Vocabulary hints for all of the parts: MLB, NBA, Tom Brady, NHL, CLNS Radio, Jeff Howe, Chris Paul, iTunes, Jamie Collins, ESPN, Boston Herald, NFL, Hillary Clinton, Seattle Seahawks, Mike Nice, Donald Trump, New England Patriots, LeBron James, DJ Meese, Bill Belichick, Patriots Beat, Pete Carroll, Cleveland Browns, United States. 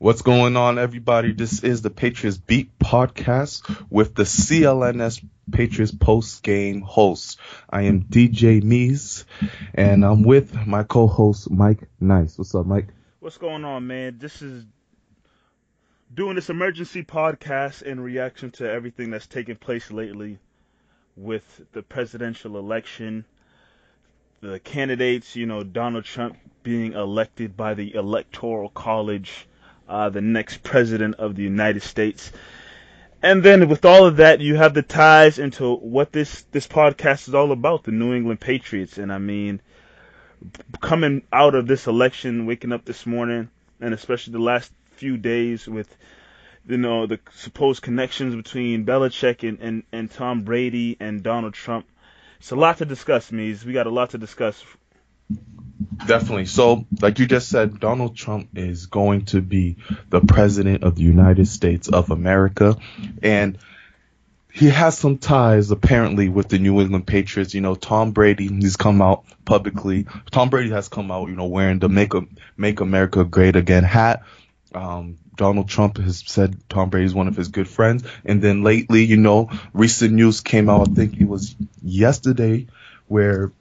What's going on, everybody? This is the Patriots Beat podcast with the CLNS Patriots post-game host. I am DJ Meese, and I'm with my co-host, Mike Nice. What's up, Mike? What's going on, man? This is doing this emergency podcast in reaction to everything that's taken place lately with the presidential election, the candidates, you know, Donald Trump being elected by the Electoral College, the next president of the United States. And then with all of that, you have the ties into what this podcast is all about, the New England Patriots. And I mean, coming out of this election, waking up this morning, and especially the last few days with, you know, the supposed connections between Belichick and Tom Brady and Donald Trump. It's a lot to discuss, Mees. We got a lot to discuss. Definitely. So, like you just said, Donald Trump is going to be the president of the United States of America, and he has some ties apparently with the New England Patriots. You know, Tom Brady, he's come out publicly. Tom Brady has come out, you know, wearing the Make America Great Again hat. Donald Trump has said Tom Brady is one of his good friends, and then lately, you know, recent news came out. I think it was yesterday. Where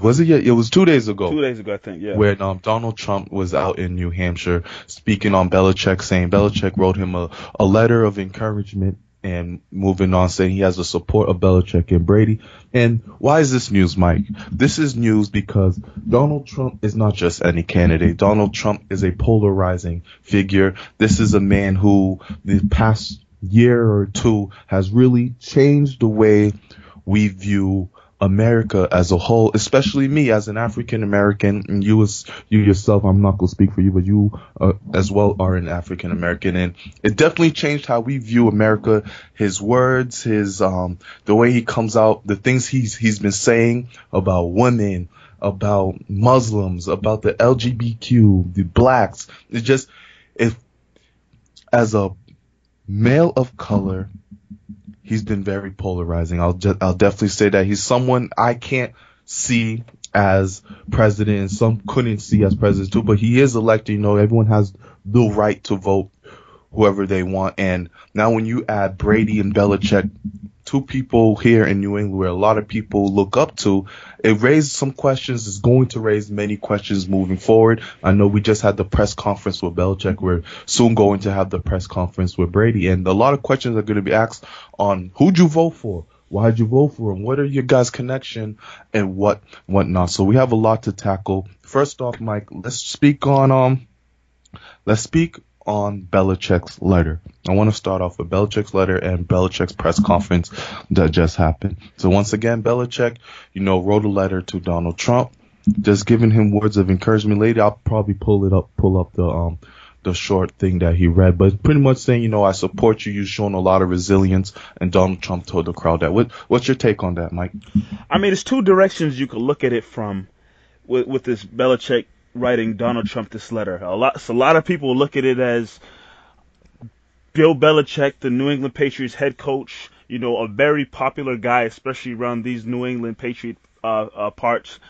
was it? It was 2 days ago. 2 days ago, I think. Yeah. Where Donald Trump was out in New Hampshire speaking on Belichick, saying Belichick wrote him a letter of encouragement, and moving on, saying he has the support of Belichick and Brady. And why is this news, Mike? This is news because Donald Trump is not just any candidate. Donald Trump is a polarizing figure. This is a man who, the past year or two, has really changed the way we view America as a whole, especially me as an African American, and you yourself, I'm not going to speak for you, but you as well are an African American, and it definitely changed how we view America. His words, his the way he comes out, the things he's been saying about women, about Muslims, about the LGBTQ, the blacks. It just, if as a male of color, he's been very polarizing. I'll definitely say that he's someone I can't see as president, and some couldn't see as president too. But he is elected. You know, everyone has the right to vote whoever they want. And now, when you add Brady and Belichick, two people here in New England where a lot of people look up to, it raised some questions. It's going to raise many questions moving forward. I know we just had the press conference with Belichick. We're soon going to have the press conference with Brady. And a lot of questions are going to be asked on who'd you vote for? Why'd you vote for him? What are your guys' connection and whatnot? So we have a lot to tackle. First off, Mike, let's speak on Belichick's letter. I want to start off with Belichick's letter and Belichick's press conference that just happened. So once again, Belichick, you know, wrote a letter to Donald Trump, just giving him words of encouragement. Later, I'll probably pull up the short thing that he read, but pretty much saying, you know, I support you. You've shown a lot of resilience. And Donald Trump told the crowd that. What's your take on that, Mike? I mean, there's two directions you could look at it from with this Belichick writing Donald Trump this letter. A lot of people look at it as Bill Belichick, the New England Patriots head coach, you know, a very popular guy, especially around these New England Patriot parts.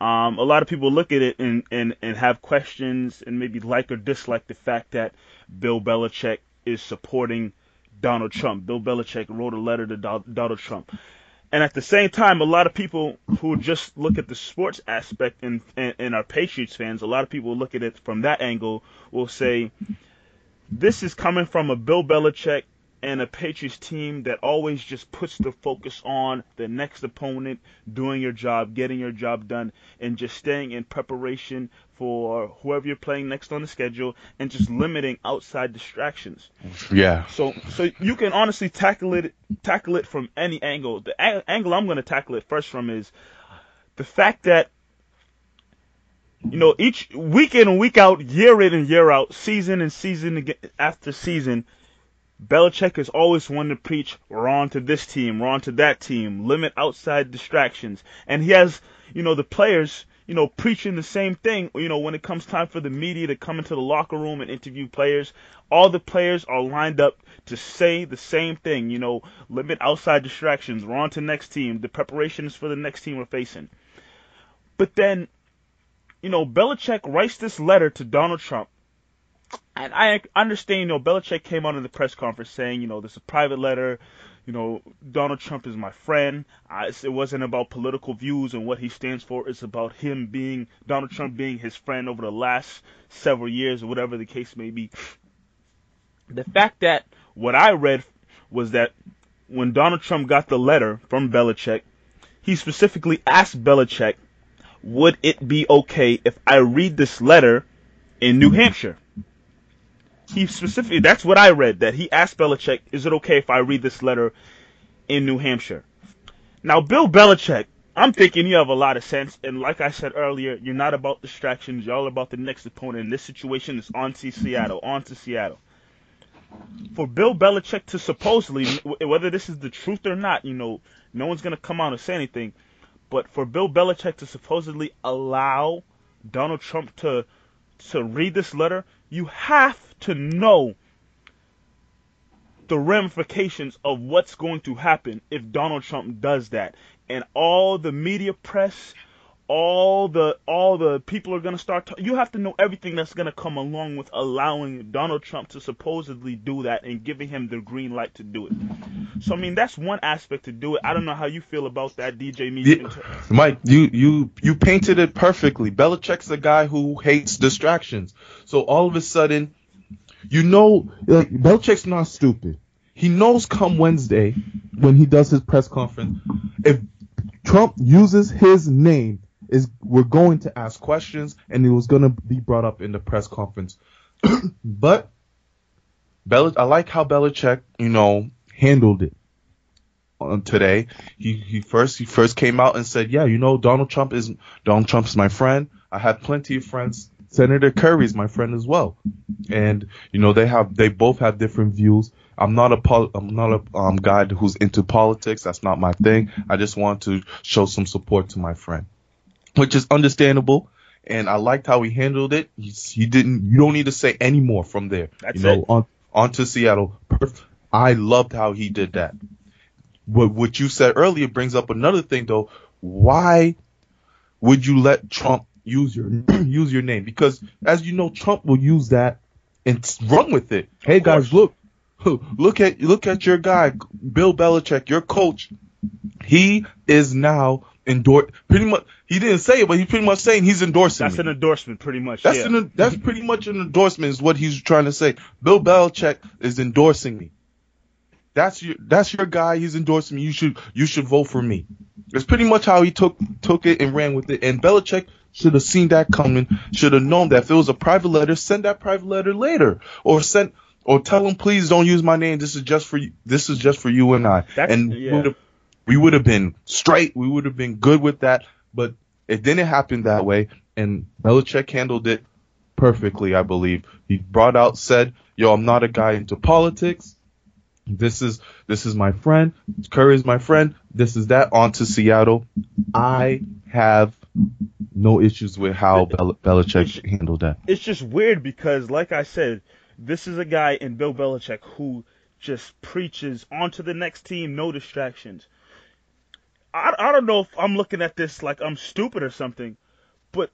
A lot of people look at it and have questions and maybe like or dislike the fact that Bill Belichick is supporting Donald Trump. Bill Belichick wrote a letter to Donald Trump. And at the same time, a lot of people who just look at the sports aspect and are Patriots fans, a lot of people look at it from that angle, will say, this is coming from a Bill Belichick and a Patriots team that always just puts the focus on the next opponent, doing your job, getting your job done, and just staying in preparation for whoever you're playing next on the schedule and just limiting outside distractions. Yeah. So you can honestly tackle it from any angle. The angle I'm going to tackle it first from is the fact that, you know, each week in and week out, year in and year out, season and season after season, Belichick is always one to preach, we're on to this team, we're on to that team, limit outside distractions. And he has, you know, the players, you know, preaching the same thing, you know, when it comes time for the media to come into the locker room and interview players, all the players are lined up to say the same thing, you know, limit outside distractions, we're on to next team, the preparation is for the next team we're facing. But then, you know, Belichick writes this letter to Donald Trump And I understand, Belichick came out in the press conference saying, this is a private letter. Donald Trump is my friend. It wasn't about political views and what he stands for. It's about him being, Donald Trump being his friend over the last several years or whatever the case may be. The fact that what I read was that when Donald Trump got the letter from Belichick, he specifically asked Belichick, would it be okay if I read this letter in New Hampshire? He specifically, that's what I read, that he asked Belichick, is it okay if I read this letter in New Hampshire? Now, Bill Belichick, I'm thinking you have a lot of sense, and like I said earlier, you're not about distractions, you're all about the next opponent. In this situation, it's on to Seattle. For Bill Belichick to supposedly, whether this is the truth or not, no one's going to come out and say anything, but for Bill Belichick to supposedly allow Donald Trump to read this letter, you have to know the ramifications of what's going to happen if Donald Trump does that. And all the media press, all the people are going to start talking. You have to know everything that's going to come along with allowing Donald Trump to supposedly do that and giving him the green light to do it. So, that's one aspect to do it. I don't know how you feel about that, DJ Meese. Yeah, Mike, you painted it perfectly. Belichick's a guy who hates distractions. So all of a sudden, Belichick's not stupid. He knows come Wednesday when he does his press conference, if Trump uses his name, we're going to ask questions, and it was going to be brought up in the press conference. But I like how Belichick, handled it today. He first came out and said, yeah, Donald Trump's my friend. I had plenty of friends. Senator Curry's my friend as well, and they both have different views. I'm not a guy who's into politics. That's not my thing. I just want to show some support to my friend, which is understandable. And I liked how he handled it. You don't need to say any more from there. That's it. On to Seattle. I loved how he did that. What you said earlier brings up another thing, though. Why would you let Trump use your name? Because as Trump will use that and run with it. Hey guys, look at your guy, Bill Belichick, your coach. He is now endorsed. Pretty much, he didn't say it, but he's pretty much saying he's endorsing. That's me. An endorsement, pretty much. That's that's pretty much an endorsement, is what he's trying to say. Bill Belichick is endorsing me. That's your guy. He's endorsing me. You should vote for me. It's pretty much how he took it and ran with it. And Belichick should have seen that coming. Should have known that if it was a private letter, send that private letter later, or tell him, please don't use my name. This is just for you. This is just for you and I. We would have been straight. We would have been good with that. But it didn't happen that way. And Belichick handled it perfectly, I believe. He said, I'm not a guy into politics. This is my friend. Curry is my friend. This is that. On to Seattle. I have no issues with how Belichick handled that. It's just weird because, like I said, this is a guy in Bill Belichick who just preaches on to the next team, no distractions. I don't know if I'm looking at this like I'm stupid or something, but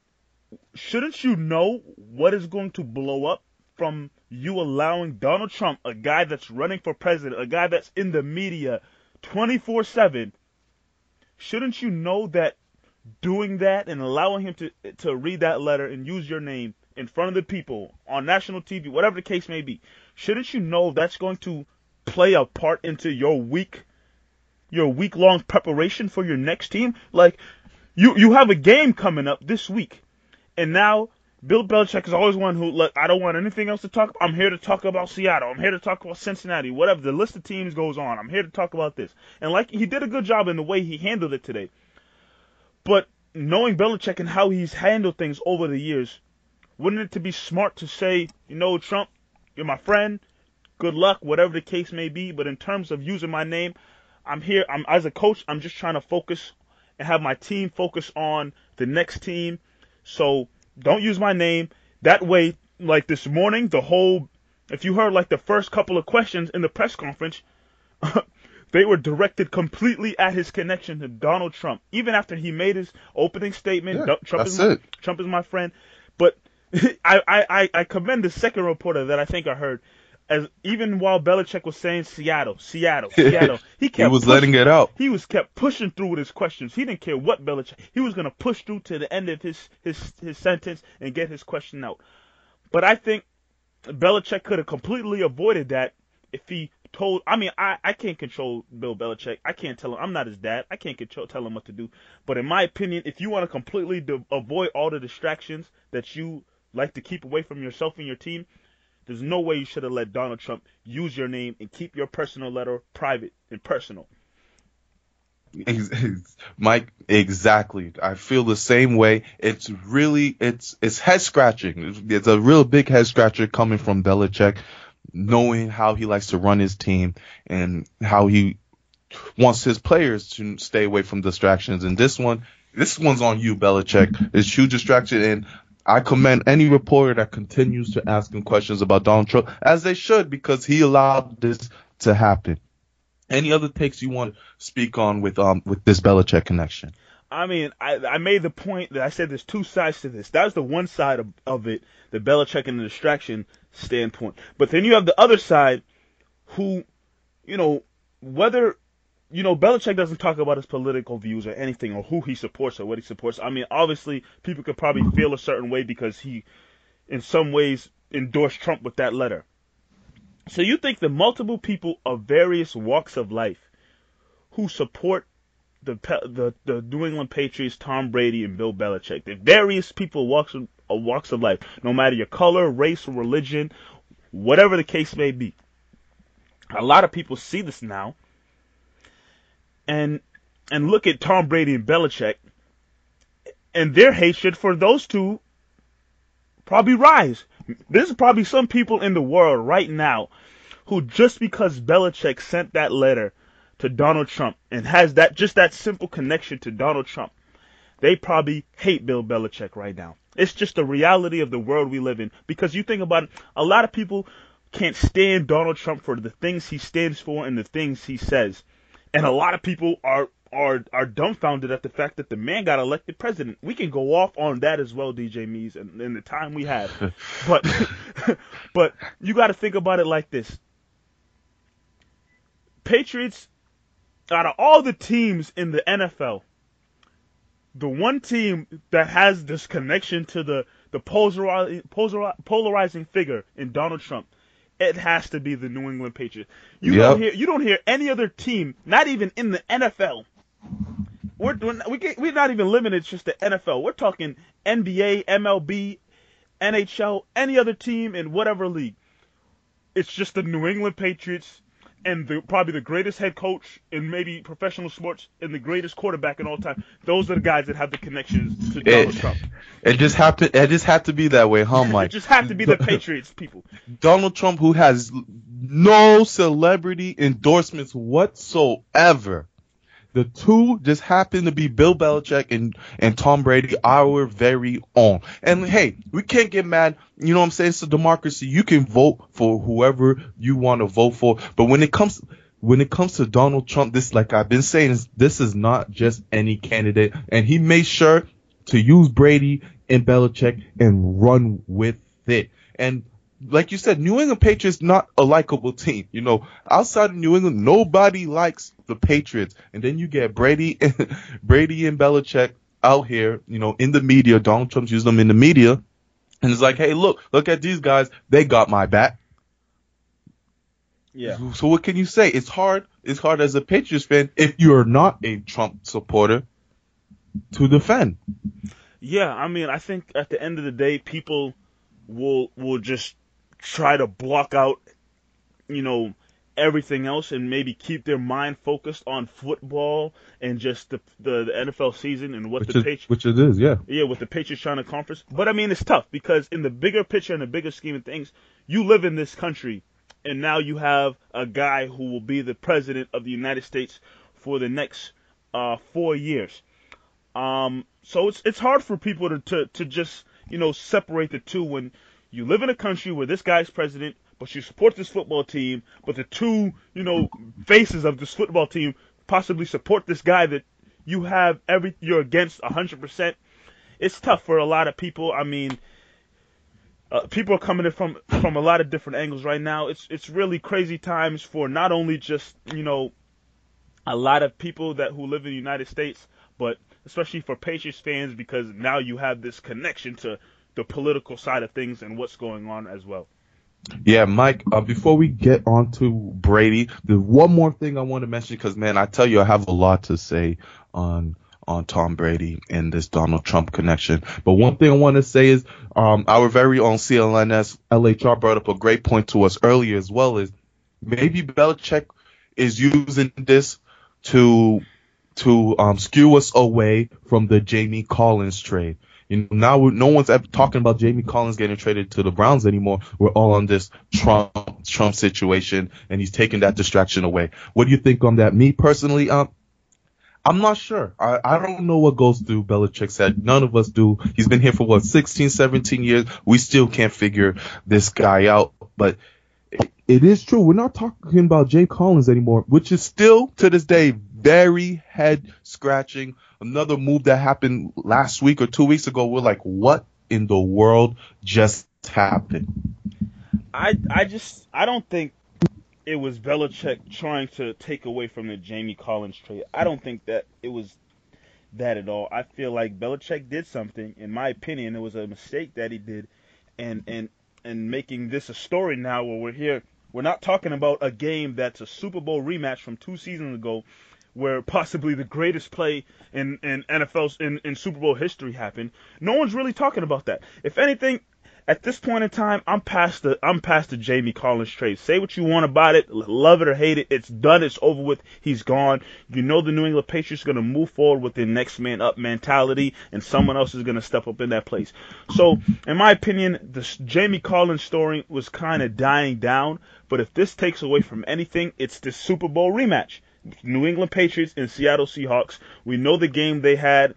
shouldn't you know what is going to blow up from you allowing Donald Trump, a guy that's running for president, a guy that's in the media 24/7, shouldn't you know that doing that and allowing him to read that letter and use your name in front of the people on national TV, whatever the case may be, shouldn't you know that's going to play a part into your week-long preparation for your next team? Like, you have a game coming up this week, and now Bill Belichick is always one who, look, I don't want anything else to talk about. I'm here to talk about Seattle. I'm here to talk about Cincinnati. Whatever, the list of teams goes on. I'm here to talk about this. And, he did a good job in the way he handled it today. But knowing Belichick and how he's handled things over the years, wouldn't it be smart to say, Trump, you're my friend, good luck, whatever the case may be, but in terms of using my name, I'm here. As a coach, I'm just trying to focus and have my team focus on the next team. So don't use my name. That way, like this morning, if you heard the first couple of questions in the press conference, they were directed completely at his connection to Donald Trump. Even after he made his opening statement, Trump is my friend. But I commend the second reporter that I think I heard, as even while Belichick was saying Seattle, he kept letting it out. He was kept pushing through with his questions. He didn't care what Belichick. He was gonna push through to the end of his sentence and get his question out. But I think Belichick could have completely avoided that if he told. I mean, I can't control Bill Belichick. I can't tell him. I'm not his dad. I can't tell him what to do. But in my opinion, if you want to completely avoid all the distractions that you like to keep away from yourself and your team, there's no way you should have let Donald Trump use your name and keep your personal letter private and personal. Mike, exactly. I feel the same way. It's really, it's head scratching. It's a real big head scratcher coming from Belichick, knowing how he likes to run his team and how he wants his players to stay away from distractions. And this one's on you, Belichick. It's you distraction. And I commend any reporter that continues to ask him questions about Donald Trump, as they should, because he allowed this to happen. Any other takes you want to speak on with this Belichick connection? I mean, I made the point that I said there's two sides to this. That's the one side of it, the Belichick and the distraction standpoint. But then you have the other side who, you know, whether, you know, Belichick doesn't talk about his political views or anything or who he supports or what he supports. I mean, obviously, people could probably feel a certain way because he, in some ways, endorsed Trump with that letter. So you think that multiple people of various walks of life who support the New England Patriots, Tom Brady, and Bill Belichick, the various people walks of life, no matter your color, race, religion, whatever the case may be. A lot of people see this now and look at Tom Brady and Belichick, and their hatred for those two probably rise. There's probably some people in the world right now who, just because Belichick sent that letter to Donald Trump and has that just that simple connection to Donald Trump, they probably hate Bill Belichick right now. It's just the reality of the world we live in. Because you think about it, a lot of people can't stand Donald Trump for the things he stands for and the things he says. And a lot of people are dumbfounded at the fact that the man got elected president. We can go off on that as well, DJ Meese, in the time we have. But you got to think about it like this. Patriots, out of all the teams in the NFL, the one team that has this connection to the polarizing figure in Donald Trump, it has to be the New England Patriots. You don't hear any other team, not even in the NFL. We're not even limited to just the NFL. We're talking NBA, MLB, NHL, any other team in whatever league. It's just the New England Patriots and probably the greatest head coach in maybe professional sports and the greatest quarterback in all time. Those are the guys that have the connections to Donald Trump. It just had to be that way, huh, Mike? It just had to be the Patriots people. Donald Trump, who has no celebrity endorsements whatsoever. The two just happen to be Bill Belichick and Tom Brady, our very own. And, hey, we can't get mad. You know what I'm saying? It's a democracy. You can vote for whoever you want to vote for. But when it comes to Donald Trump, this, like I've been saying, this is not just any candidate. And he made sure to use Brady and Belichick and run with it. And like you said, New England Patriots, not a likable team. You know, outside of New England, nobody likes the Patriots. And then you get Brady and Belichick out here, you know, in the media. Donald Trump's using them in the media. And it's like, hey, look at these guys. They got my back. Yeah. So what can you say? It's hard as a Patriots fan, if you're not a Trump supporter, to defend. Yeah, I mean, I think at the end of the day, people will just try to block out, you know, everything else and maybe keep their mind focused on football and just the NFL season and what the Patriots... Which it is, yeah. Yeah, with the Patriots trying to conference. But, I mean, it's tough because in the bigger picture and the bigger scheme of things, you live in this country and now you have a guy who will be the president of the United States for the next 4 years. So it's hard for people to just, you know, separate the two when you live in a country where this guy's president, but you support this football team, but the two, you know, faces of this football team possibly support this guy that you have you're against 100%. It's tough for a lot of people. I mean, People are coming in from a lot of different angles right now. It's really crazy times for not only just, you know, a lot of people that who live in the United States, but especially for Patriots fans, because now you have this connection to the political side of things and what's going on as well. Yeah, Mike, before we get on to Brady, there's one more thing I want to mention because, man, I tell you, I have a lot to say on Tom Brady and this Donald Trump connection. But one thing I want to say is our very own CLNS LHR brought up a great point to us earlier as well, is maybe Belichick is using this to skew us away from the Jamie Collins trade. You know, now no one's ever talking about Jamie Collins getting traded to the Browns anymore. We're all on this Trump situation, and he's taking that distraction away. What do you think on that? Me personally, I'm not sure. I don't know what goes through Belichick's head. None of us do. He's been here for, 16, 17 years. We still can't figure this guy out. But it is true. We're not talking about Jay Collins anymore, which is still, to this day, very head-scratching. Another move that happened last week or 2 weeks ago, we're like, what in the world just happened? I don't think it was Belichick trying to take away from the Jamie Collins trade. I don't think that it was that at all. I feel like Belichick did something, in my opinion, it was a mistake that he did, and making this a story now where we're here. We're not talking about a game that's a Super Bowl rematch from 2 seasons ago where possibly the greatest play in NFL's in Super Bowl history happened. No one's really talking about that. If anything, at this point in time, I'm past the Jamie Collins trade. Say what you want about it, love it or hate it. It's done. It's over with. He's gone. You know the New England Patriots are going to move forward with their next man up mentality, and someone else is going to step up in that place. So, in my opinion, the Jamie Collins story was kind of dying down. But if this takes away from anything, it's the Super Bowl rematch. New England Patriots and Seattle Seahawks. We know the game they had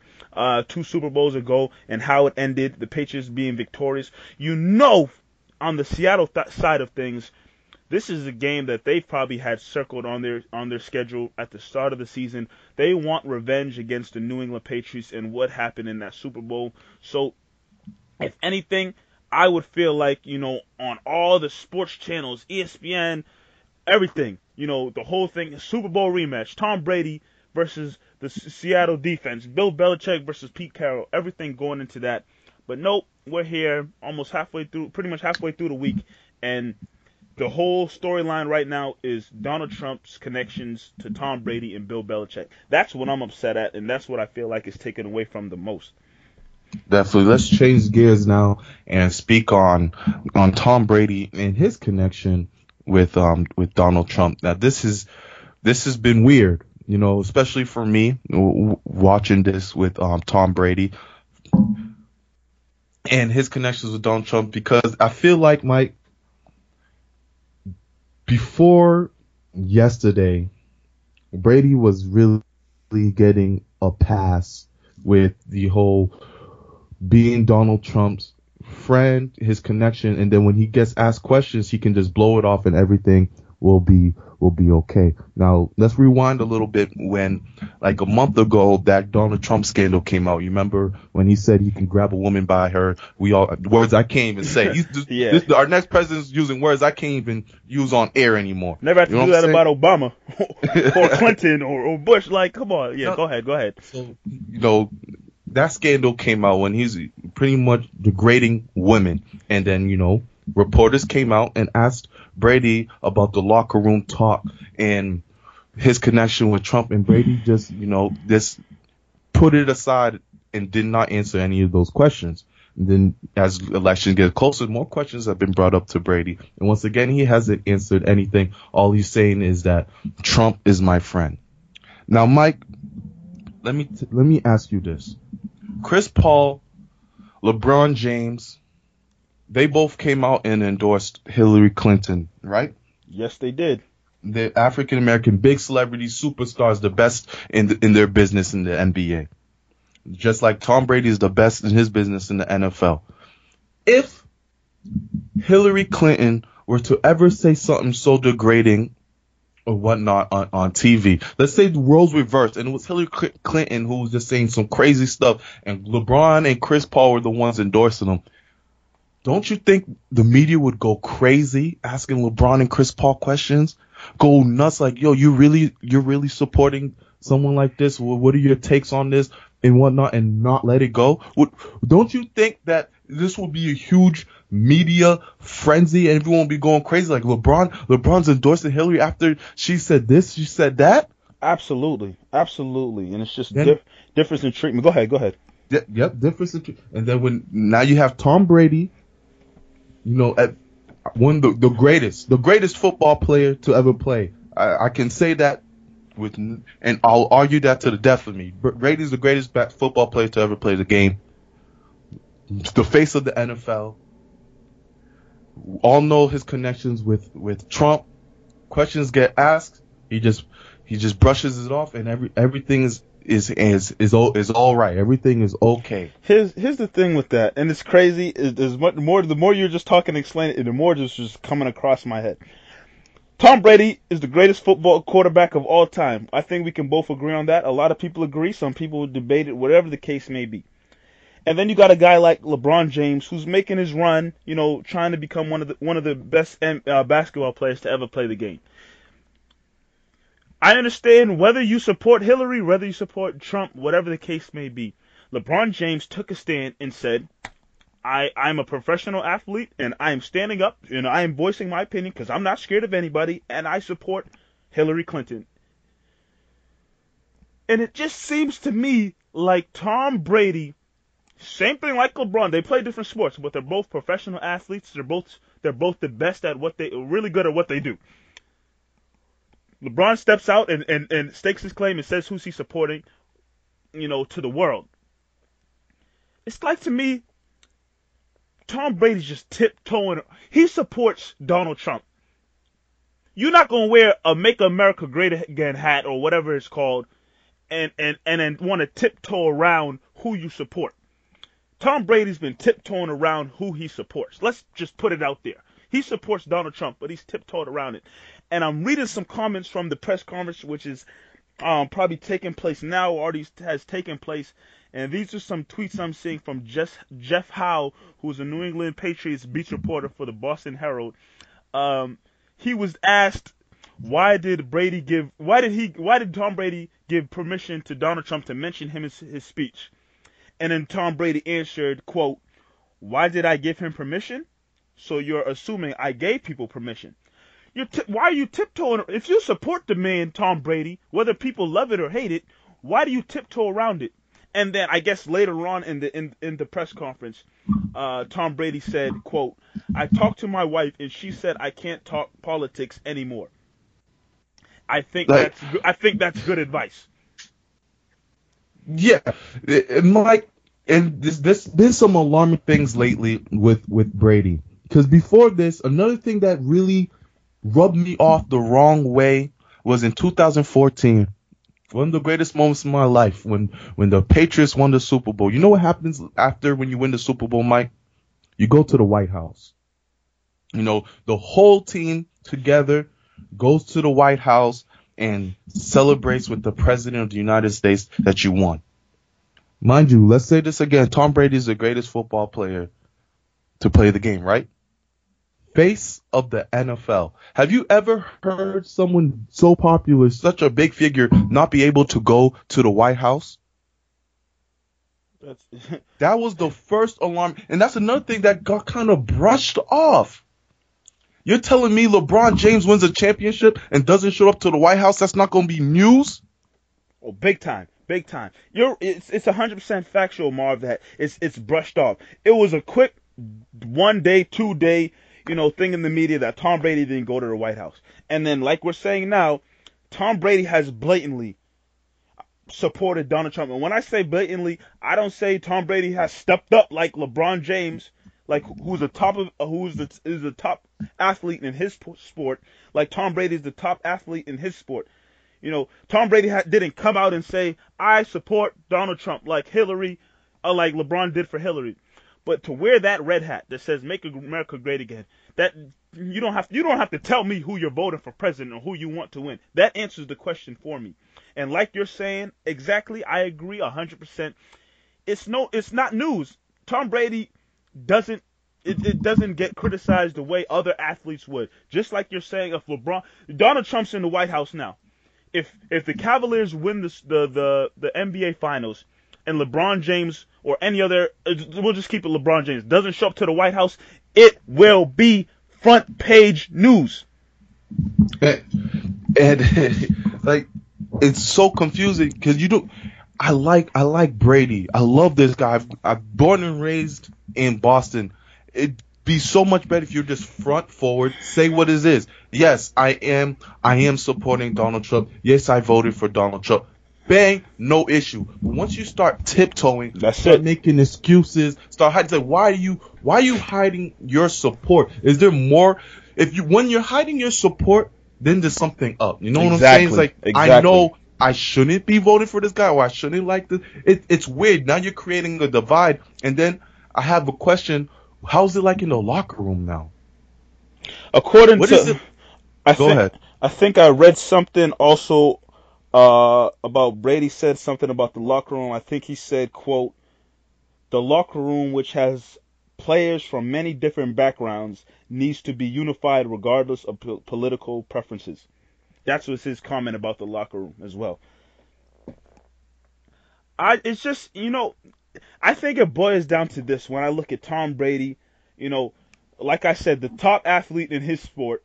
2 Super Bowls ago and how it ended, the Patriots being victorious. You know, on the Seattle side of things, this is a game that they've probably had circled on their schedule at the start of the season. They want revenge against the New England Patriots and what happened in that Super Bowl. So, if anything, I would feel like, you know, on all the sports channels, ESPN, everything, you know, the whole thing, Super Bowl rematch, Tom Brady versus the Seattle defense, Bill Belichick versus Pete Carroll, everything going into that. But nope, we're here almost halfway through, pretty much halfway through the week, and the whole storyline right now is Donald Trump's connections to Tom Brady and Bill Belichick. That's what I'm upset at, and that's what I feel like is taken away from the most. Definitely. Let's change gears now and speak on Tom Brady and his connection with Donald Trump. Now this has been weird, you know, especially for me watching this with Tom Brady and his connections with Donald Trump, because I feel like, Mike, before yesterday, Brady was really getting a pass with the whole being Donald Trump's friend, his connection, and then when he gets asked questions, he can just blow it off and everything will be okay. Now let's rewind a little bit when, like, a month ago, that Donald Trump scandal came out. You remember when he said he can grab a woman by her? We all words I can't even say. Yeah. Our next president's using words I can't even use on air anymore. Never have to do that about Obama or Clinton or Bush. Like, come on, yeah, no, go ahead. So, you know, that scandal came out when he's pretty much degrading women. And then, you know, reporters came out and asked Brady about the locker room talk and his connection with Trump. And Brady just, you know, just put it aside and did not answer any of those questions. And then as elections get closer, more questions have been brought up to Brady. And once again, he hasn't answered anything. All he's saying is that Trump is my friend. Now, Mike, let me ask you this. Chris Paul, LeBron James, they both came out and endorsed Hillary Clinton, right? Yes, they did. They're African-American, big celebrities, superstars, the best in their business in the NBA. Just like Tom Brady is the best in his business in the NFL. If Hillary Clinton were to ever say something so degrading or whatnot on TV. Let's say the roles reversed, and it was Hillary Clinton who was just saying some crazy stuff, and LeBron and Chris Paul were the ones endorsing them. Don't you think the media would go crazy asking LeBron and Chris Paul questions? Go nuts like, yo, you're really supporting someone like this? What are your takes on this and whatnot, and not let it go? Don't you think that this would be a huge media frenzy and everyone would be going crazy like LeBron's endorsing Hillary after she said this, she said that? Absolutely. And it's just difference in treatment. Go ahead. Yep, difference in treatment. And then now you have Tom Brady, you know, at one of the greatest football player to ever play. I can say that with, and I'll argue that to the death of me. Brady's the greatest football player to ever play the game. The face of the NFL. All know his connections with Trump. Questions get asked, he just brushes it off, and everything is all right. Everything is okay. Here's the thing with that, and it's crazy. There's much more. The more you're just talking and explaining it, the more it's just coming across my head. Tom Brady is the greatest football quarterback of all time. I think we can both agree on that. A lot of people agree. Some people debate it, whatever the case may be. And then you got a guy like LeBron James, who's making his run, you know, trying to become one of the best basketball players to ever play the game. I understand whether you support Hillary, whether you support Trump, whatever the case may be. LeBron James took a stand and said, I'm a professional athlete, and I'm standing up, and I'm voicing my opinion because I'm not scared of anybody, and I support Hillary Clinton. And it just seems to me like Tom Brady, same thing like LeBron. They play different sports, but they're both professional athletes. They're both the best at what they really good at what they do. LeBron steps out and stakes his claim and says who's he supporting, you know, to the world. It's like, to me, Tom Brady's just tiptoeing. He supports Donald Trump. You're not going to wear a Make America Great Again hat or whatever it's called and want to tiptoe around who you support. Tom Brady's been tiptoeing around who he supports. Let's just put it out there. He supports Donald Trump, but he's tiptoed around it. And I'm reading some comments from the press conference, which is probably taking place now, or already has taken place. And these are some tweets I'm seeing from Jeff Howe, who's a New England Patriots beat reporter for the Boston Herald. He was asked, why did Tom Brady give permission to Donald Trump to mention him in his speech? And then Tom Brady answered, quote, "Why did I give him permission? So you're assuming I gave people permission." Why are you tiptoeing? If you support the man, Tom Brady, whether people love it or hate it, why do you tiptoe around it? And then I guess later on in the press conference, Tom Brady said, quote, "I talked to my wife and she said I can't talk politics anymore." I think that's good advice. Yeah, Mike, and there's been some alarming things lately with Brady. Because before this, another thing that really rubbed me off the wrong way was in 2014. One of the greatest moments of my life when the Patriots won the Super Bowl. You know what happens after when you win the Super Bowl, Mike? You go to the White House. You know, the whole team together goes to the White House and celebrates with the President of the United States that you won. Mind you, let's say this again. Tom Brady is the greatest football player to play the game, right? Face of the NFL. Have you ever heard someone so popular, such a big figure, not be able to go to the White House? That was the first alarm. And that's another thing that got kind of brushed off. You're telling me LeBron James wins a championship and doesn't show up to the White House? That's not going to be news? Oh, big time. Big time. It's 100% factual, Marv, that it's brushed off. It was a quick one-day, two-day, you know, thing in the media that Tom Brady didn't go to the White House. And then, like we're saying now, Tom Brady has blatantly supported Donald Trump. And when I say blatantly, I don't say Tom Brady has stepped up like LeBron James, like who's the top athlete in his sport, like Tom Brady is the top athlete in his sport. You know, Tom Brady didn't come out and say, "I support Donald Trump," like Hillary, or like LeBron did for Hillary. But to wear that red hat that says "Make America Great Again," that you don't have to tell me who you're voting for president or who you want to win. That answers the question for me. And like you're saying, exactly, I agree 100%. It's not news. Tom Brady doesn't it doesn't get criticized the way other athletes would. Just like you're saying, if LeBron, Donald Trump's in the White House now. If the Cavaliers win the NBA Finals and LeBron James or any other, we'll just keep it LeBron James, doesn't show up to the White House, it will be front page news. And like, it's so confusing because you do. I like Brady. I love this guy. I'm born and raised in Boston. It'd be so much better if you're just front forward. Say what it is. Yes, I am supporting Donald Trump. Yes, I voted for Donald Trump. Bang, no issue. But once you start tiptoeing, start making excuses, start hiding. Like, why are you hiding your support? Is there more? When you're hiding your support, then there's something up. You know what I'm saying? It's like, exactly. I know I shouldn't be voting for this guy, or I shouldn't like this. It's weird. Now you're creating a divide. And then I have a question. How's it like in the locker room now? Go ahead. I think I read something also about Brady said something about the locker room. I think he said, quote, "The locker room, which has players from many different backgrounds, needs to be unified regardless of political preferences." That's what's his comment about the locker room as well. It's just, you know, I think it boils down to this. When I look at Tom Brady, you know, like I said, the top athlete in his sport,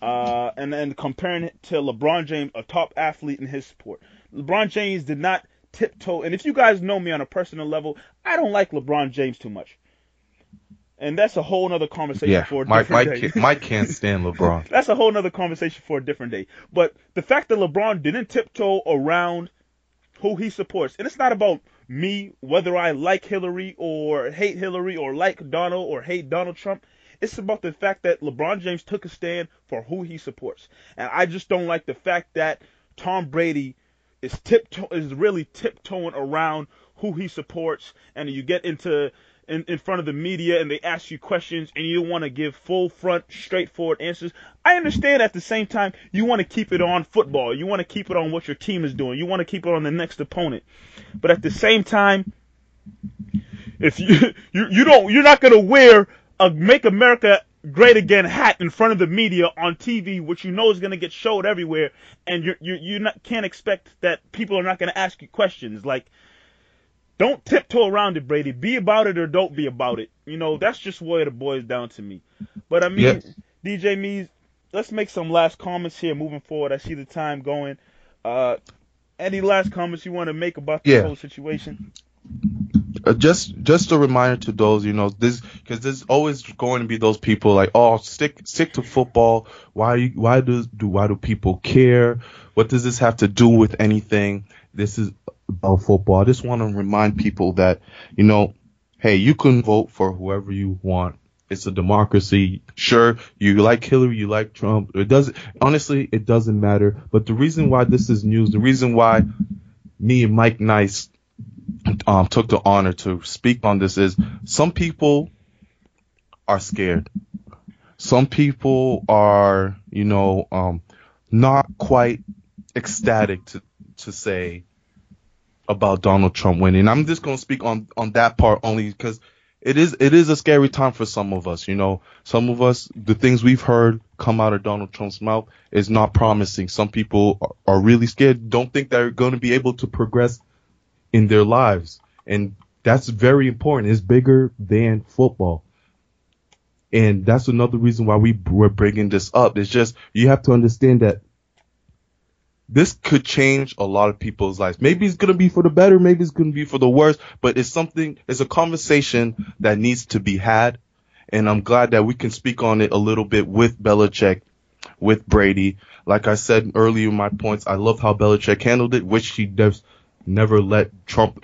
and then comparing it to LeBron James, a top athlete in his sport. LeBron James did not tiptoe. And if you guys know me on a personal level, I don't like LeBron James too much. And that's a whole other conversation for a different day. Mike can't stand LeBron. That's a whole other conversation for a different day. But the fact that LeBron didn't tiptoe around who he supports, and it's not about me, whether I like Hillary or hate Hillary or like Donald or hate Donald Trump. It's about the fact that LeBron James took a stand for who he supports. And I just don't like the fact that Tom Brady is really tiptoeing around who he supports, and you get into in front of the media and they ask you questions and you want to give full front, straightforward answers. I understand at the same time you want to keep it on football. You want to keep it on what your team is doing. You want to keep it on the next opponent. But at the same time, if you're not going to wear a Make America Great Again hat in front of the media on TV, which you know is going to get showed everywhere, and you can't expect that people are not going to ask you questions. Like, don't tiptoe around it, Brady. Be about it or don't be about it. You know, that's just what it boils down to me. But, I mean, DJ Meese, let's make some last comments here moving forward. I see the time going. Any last comments you want to make about this whole situation? Just a reminder to those, you know, this, because there's always going to be those people like, oh, stick to football. Why do people care? What does this have to do with anything? This is about football. I just want to remind people that, you know, hey, you can vote for whoever you want. It's a democracy. Sure, you like Hillary, you like Trump. It doesn't matter. But the reason why this is news, the reason why me and Mike Nice took the honor to speak on this is some people are scared. Some people are, you know, not quite ecstatic to say about Donald Trump winning. I'm just going to speak on that part only because it is a scary time for some of us. You know, some of us, the things we've heard come out of Donald Trump's mouth is not promising. Some people are really scared, don't think they're going to be able to progress in their lives. And that's very important. It's bigger than football. And that's another reason why we're bringing this up. It's just, you have to understand that this could change a lot of people's lives. Maybe it's going to be for the better. Maybe it's going to be for the worse. But it's a conversation that needs to be had. And I'm glad that we can speak on it a little bit with Belichick, with Brady. Like I said earlier in my points, I love how Belichick handled it, which he does never let Trump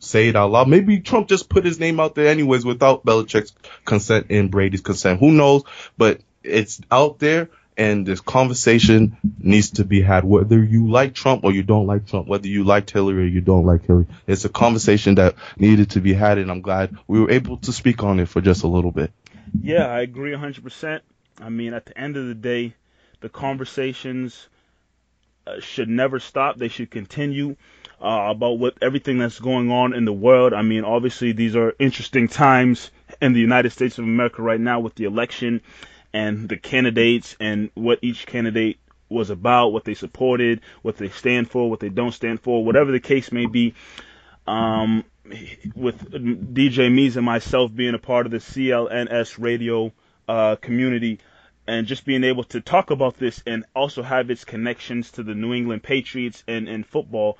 say it out loud. Maybe Trump just put his name out there anyways without Belichick's consent and Brady's consent. Who knows? But it's out there. And this conversation needs to be had, whether you like Trump or you don't like Trump, whether you liked Hillary or you don't like Hillary. It's a conversation that needed to be had, and I'm glad we were able to speak on it for just a little bit. Yeah, I agree 100%. I mean, at the end of the day, the conversations should never stop. They should continue about everything that's going on in the world. I mean, obviously, these are interesting times in the United States of America right now with the election and the candidates and what each candidate was about, what they supported, what they stand for, what they don't stand for, whatever the case may be. With DJ Meese and myself being a part of the CLNS radio community and just being able to talk about this and also have its connections to the New England Patriots and football.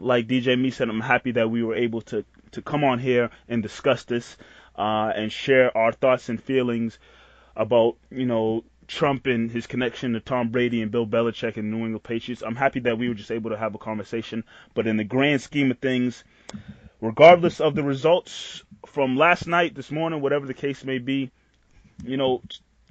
Like DJ Meese said, I'm happy that we were able to come on here and discuss this and share our thoughts and feelings about, you know, Trump and his connection to Tom Brady and Bill Belichick and New England Patriots. I'm happy that we were just able to have a conversation. But in the grand scheme of things, regardless of the results from last night, this morning, whatever the case may be, you know,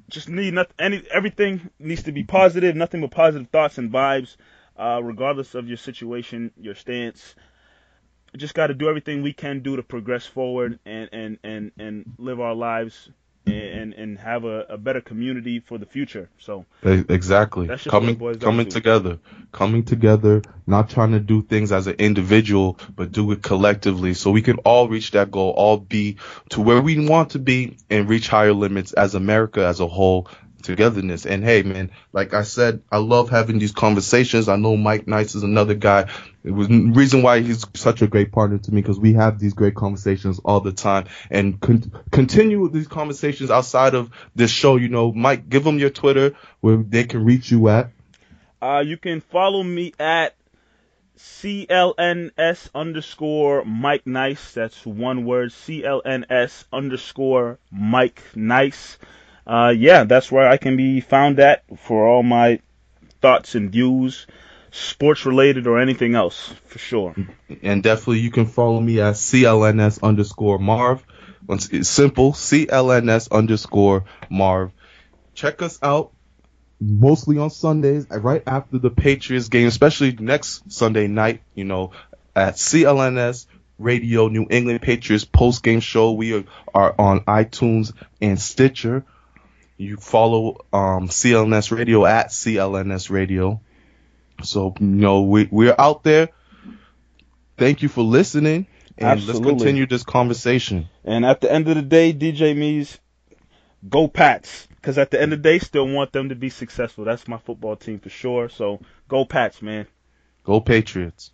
just need nothing. Everything needs to be positive. Nothing but positive thoughts and vibes. Regardless of your situation, your stance, just got to do everything we can do to progress forward and live our lives and have a better community for the future. So exactly, coming together, not trying to do things as an individual, but do it collectively so we can all reach that goal, all be to where we want to be and reach higher limits as America as a whole. Togetherness. And hey man, like I said, I love having these conversations. I know Mike Nice is another guy. It was the reason why he's such a great partner to me, because we have these great conversations all the time and continue these conversations outside of this show. You know, Mike, give them your Twitter where they can reach you at. You can follow me at CLNS_Mike Nice. That's one word, CLNS_Mike Nice. Yeah, that's where I can be found at for all my thoughts and views, sports-related or anything else, for sure. And definitely you can follow me at CLNS_Marv. It's simple, CLNS_Marv. Check us out mostly on Sundays, right after the Patriots game, especially next Sunday night, you know, at CLNS Radio, New England Patriots post-game show. We are on iTunes and Stitcher. You follow CLNS Radio at CLNS Radio. So, you know, we're out there. Thank you for listening. And absolutely, let's continue this conversation. And at the end of the day, DJ Meese, go Pats. Because at the end of the day, still want them to be successful. That's my football team for sure. So, go Pats, man. Go Patriots.